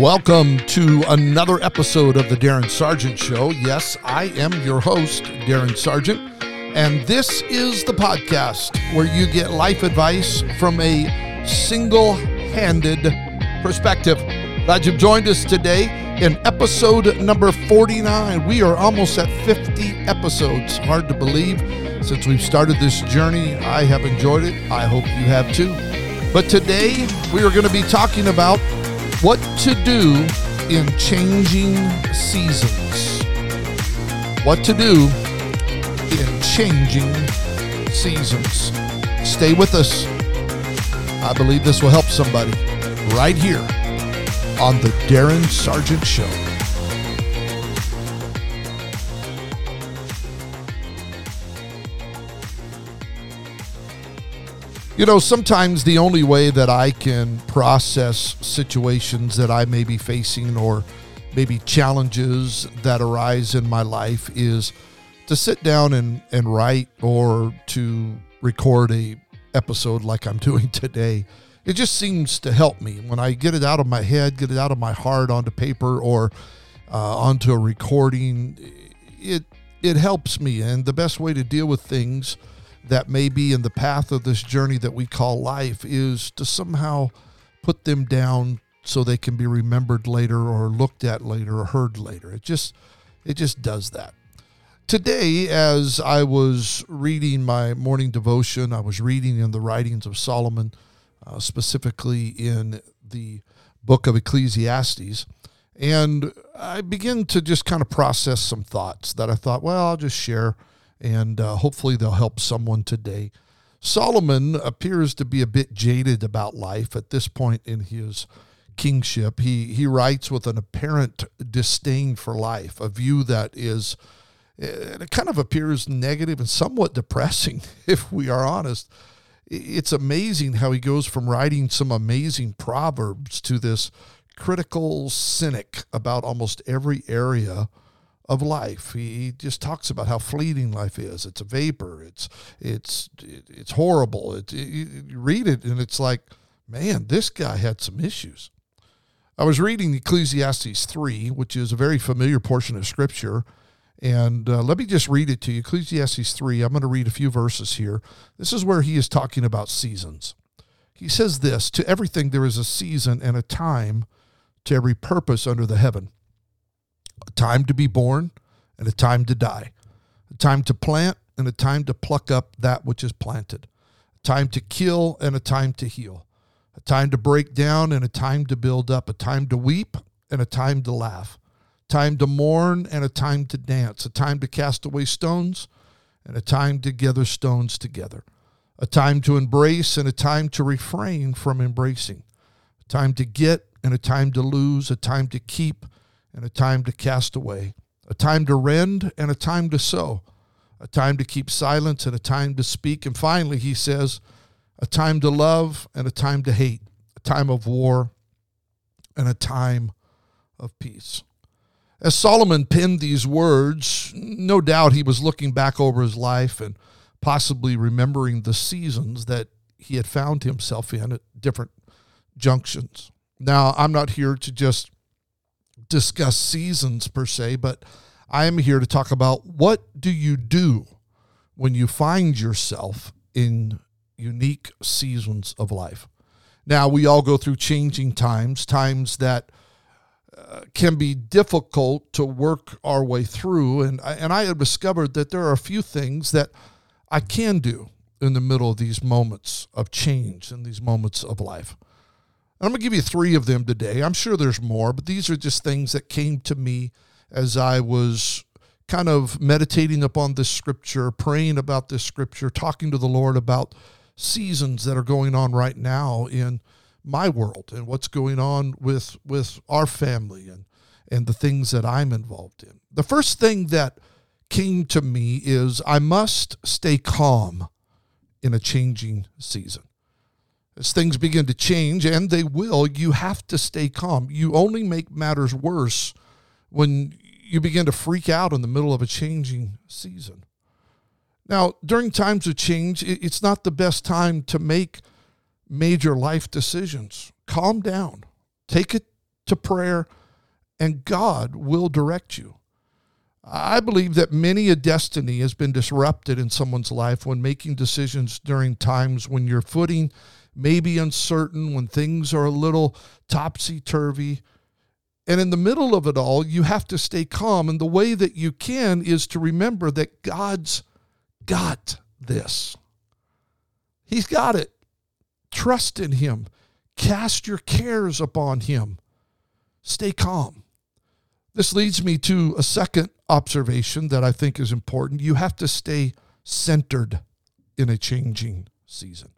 Welcome to another episode of the Darren Sargent Show. Yes, I am your host, Darren Sargent, and this is the podcast where you get life advice from a single-handed perspective. Glad you've joined us today. In episode number 49, we are almost at 50 episodes. Hard to believe. Since we've started this journey, I have enjoyed it. I hope you have too. But today, we are going to be talking about what to do in changing seasons. What to do in changing seasons. Stay with us. I believe this will help somebody right here on the Darren Sargent Show. You know, sometimes the only way that I can process situations that I may be facing or maybe challenges that arise in my life is to sit down and write or to record a episode like I'm doing today. It just seems to help me when I get it out of my head, get it out of my heart onto paper or onto a recording. It helps me. And the best way to deal with things that may be in the path of this journey that we call life is to somehow put them down so they can be remembered later or looked at later or heard later. It just does that. Today, as I was reading my morning devotion, I was reading in the writings of Solomon, specifically in the book of Ecclesiastes. And I began to just kind of process some thoughts that I thought, well, I'll just share, and hopefully they'll help someone today. Solomon appears to be a bit jaded about life at this point in his kingship. He writes with an apparent disdain for life, a view that is, it kind of appears negative and somewhat depressing, if we are honest. It's amazing how he goes from writing some amazing proverbs to this critical cynic about almost every area of life. He just talks about how fleeting life is. It's a vapor. It's horrible. You read it and it's like, man, this guy had some issues. I was reading Ecclesiastes 3, which is a very familiar portion of Scripture. And let me just read it to you. Ecclesiastes 3, I'm going to read a few verses here. This is where he is talking about seasons. He says this, "To everything there is a season and a time to every purpose under the heaven. A time to be born and a time to die. A time to plant and a time to pluck up that which is planted. A time to kill and a time to heal. A time to break down and a time to build up. A time to weep and a time to laugh. Time to mourn and a time to dance, a time to cast away stones and a time to gather stones together, a time to embrace and a time to refrain from embracing, a time to get and a time to lose, a time to keep and a time to cast away, a time to rend and a time to sow, a time to keep silence and a time to speak." And finally, he says, "A time to love and a time to hate, a time of war and a time of peace." As Solomon penned these words, no doubt he was looking back over his life and possibly remembering the seasons that he had found himself in at different junctions. Now, I'm not here to just discuss seasons per se, but I am here to talk about what do you do when you find yourself in unique seasons of life. Now, we all go through changing times that can be difficult to work our way through. And I have discovered that there are a few things that I can do in the middle of these moments of change, in these moments of life. And I'm going to give you 3 of them today. I'm sure there's more, but these are just things that came to me as I was kind of meditating upon this scripture, praying about this scripture, talking to the Lord about seasons that are going on right now in my world and what's going on with our family and the things that I'm involved in. The first thing that came to me is I must stay calm in a changing season. As things begin to change, and they will, you have to stay calm. You only make matters worse when you begin to freak out in the middle of a changing season. Now, during times of change, it's not the best time to make major life decisions. Calm down. Take it to prayer, and God will direct you. I believe that many a destiny has been disrupted in someone's life when making decisions during times when your footing may be uncertain, when things are a little topsy-turvy. And in the middle of it all, you have to stay calm. And the way that you can is to remember that God's got this. He's got it. Trust in him. Cast your cares upon him. Stay calm. This leads me to a second observation that I think is important. You have to stay centered in a changing season.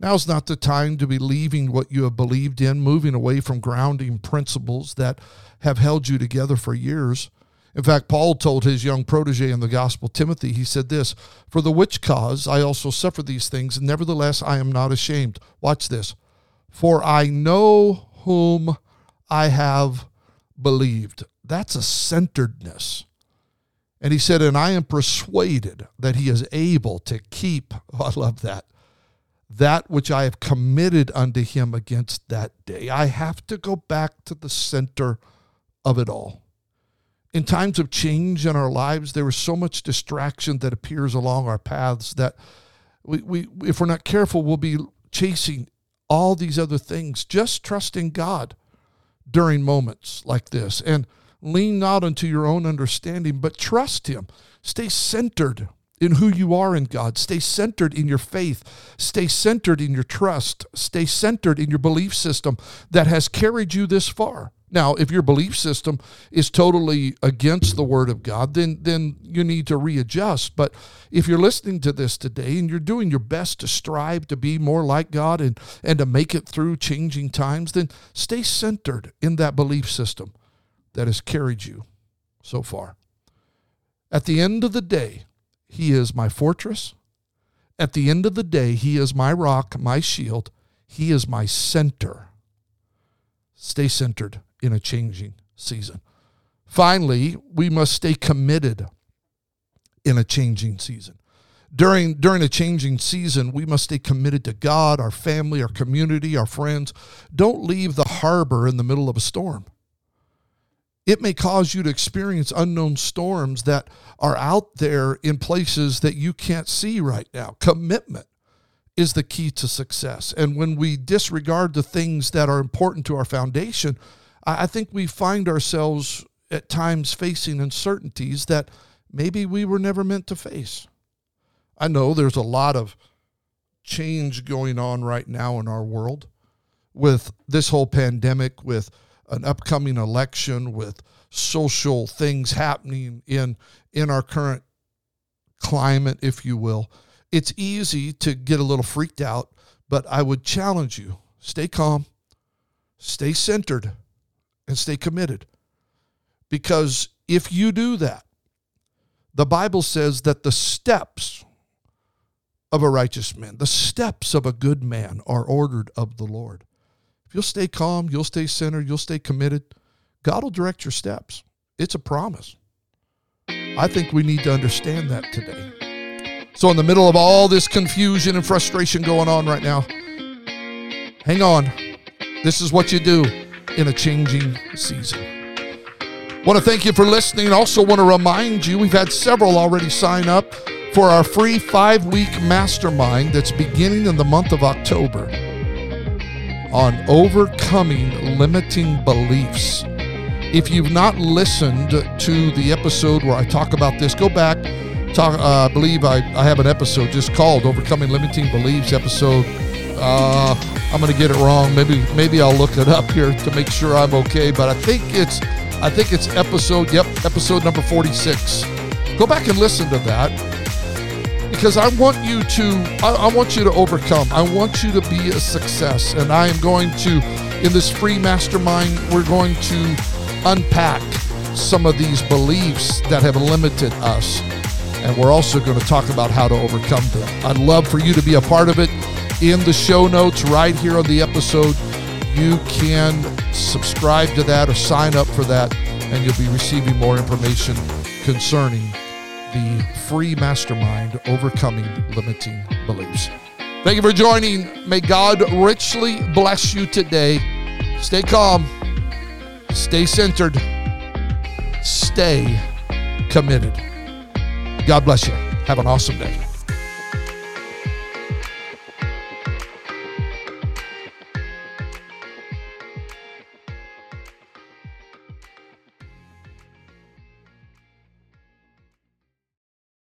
Now's not the time to be leaving what you have believed in, moving away from grounding principles that have held you together for years. In fact, Paul told his young protege in the gospel, Timothy, he said this, "For the which cause I also suffer these things, and nevertheless I am not ashamed." Watch this. "For I know whom I have believed." That's a centeredness. And he said, "And I am persuaded that he is able to keep," oh, I love that which I have committed unto him against that day. I have to go back to the center of it all. In times of change in our lives, there is so much distraction that appears along our paths that we if we're not careful, we'll be chasing all these other things. Just trust in God during moments like this, and lean not unto your own understanding, but trust him. Stay centered in who you are in God. Stay centered in your faith. Stay centered in your trust. Stay centered in your belief system that has carried you this far. Now, if your belief system is totally against the Word of God, then you need to readjust. But if you're listening to this today and you're doing your best to strive to be more like God and to make it through changing times, then stay centered in that belief system that has carried you so far. At the end of the day, he is my fortress. At the end of the day, he is my rock, my shield. He is my center. Stay centered in a changing season. Finally, we must stay committed in a changing season. During a changing season, we must stay committed to God, our family, our community, our friends. Don't leave the harbor in the middle of a storm. It may cause you to experience unknown storms that are out there in places that you can't see right now. Commitment is the key to success. And when we disregard the things that are important to our foundation, I think we find ourselves at times facing uncertainties that maybe we were never meant to face. I know there's a lot of change going on right now in our world with this whole pandemic, with an upcoming election, with social things happening in our current climate, if you will. It's easy to get a little freaked out, but I would challenge you, stay calm, stay centered, and stay committed. Because if you do that, the Bible says that the steps of a righteous man, the steps of a good man are ordered of the Lord. You'll stay calm, you'll stay centered, you'll stay committed. God will direct your steps. It's a promise. I think we need to understand that today. So in the middle of all this confusion and frustration going on right now, hang on. This is what you do in a changing season. Want to thank you for listening. Also want to remind you, we've had several already sign up for our free 5-week mastermind that's beginning in the month of October. On overcoming limiting beliefs. If you've not listened to the episode where I talk about this, go back. I believe I have an episode just called Overcoming Limiting Beliefs episode. I'm going to get it wrong. Maybe I'll look it up here to make sure I'm okay. But I think it's episode number 46. Go back and listen to that. Because I want you to overcome. I want you to be a success. And I am going to, in this free mastermind, we're going to unpack some of these beliefs that have limited us. And we're also going to talk about how to overcome them. I'd love for you to be a part of it. In the show notes right here on the episode, you can subscribe to that or sign up for that, and you'll be receiving more information concerning the free mastermind, Overcoming Limiting Beliefs. Thank you for joining. May God richly bless you today. Stay calm, Stay centered. Stay committed. God bless you. Have an awesome day.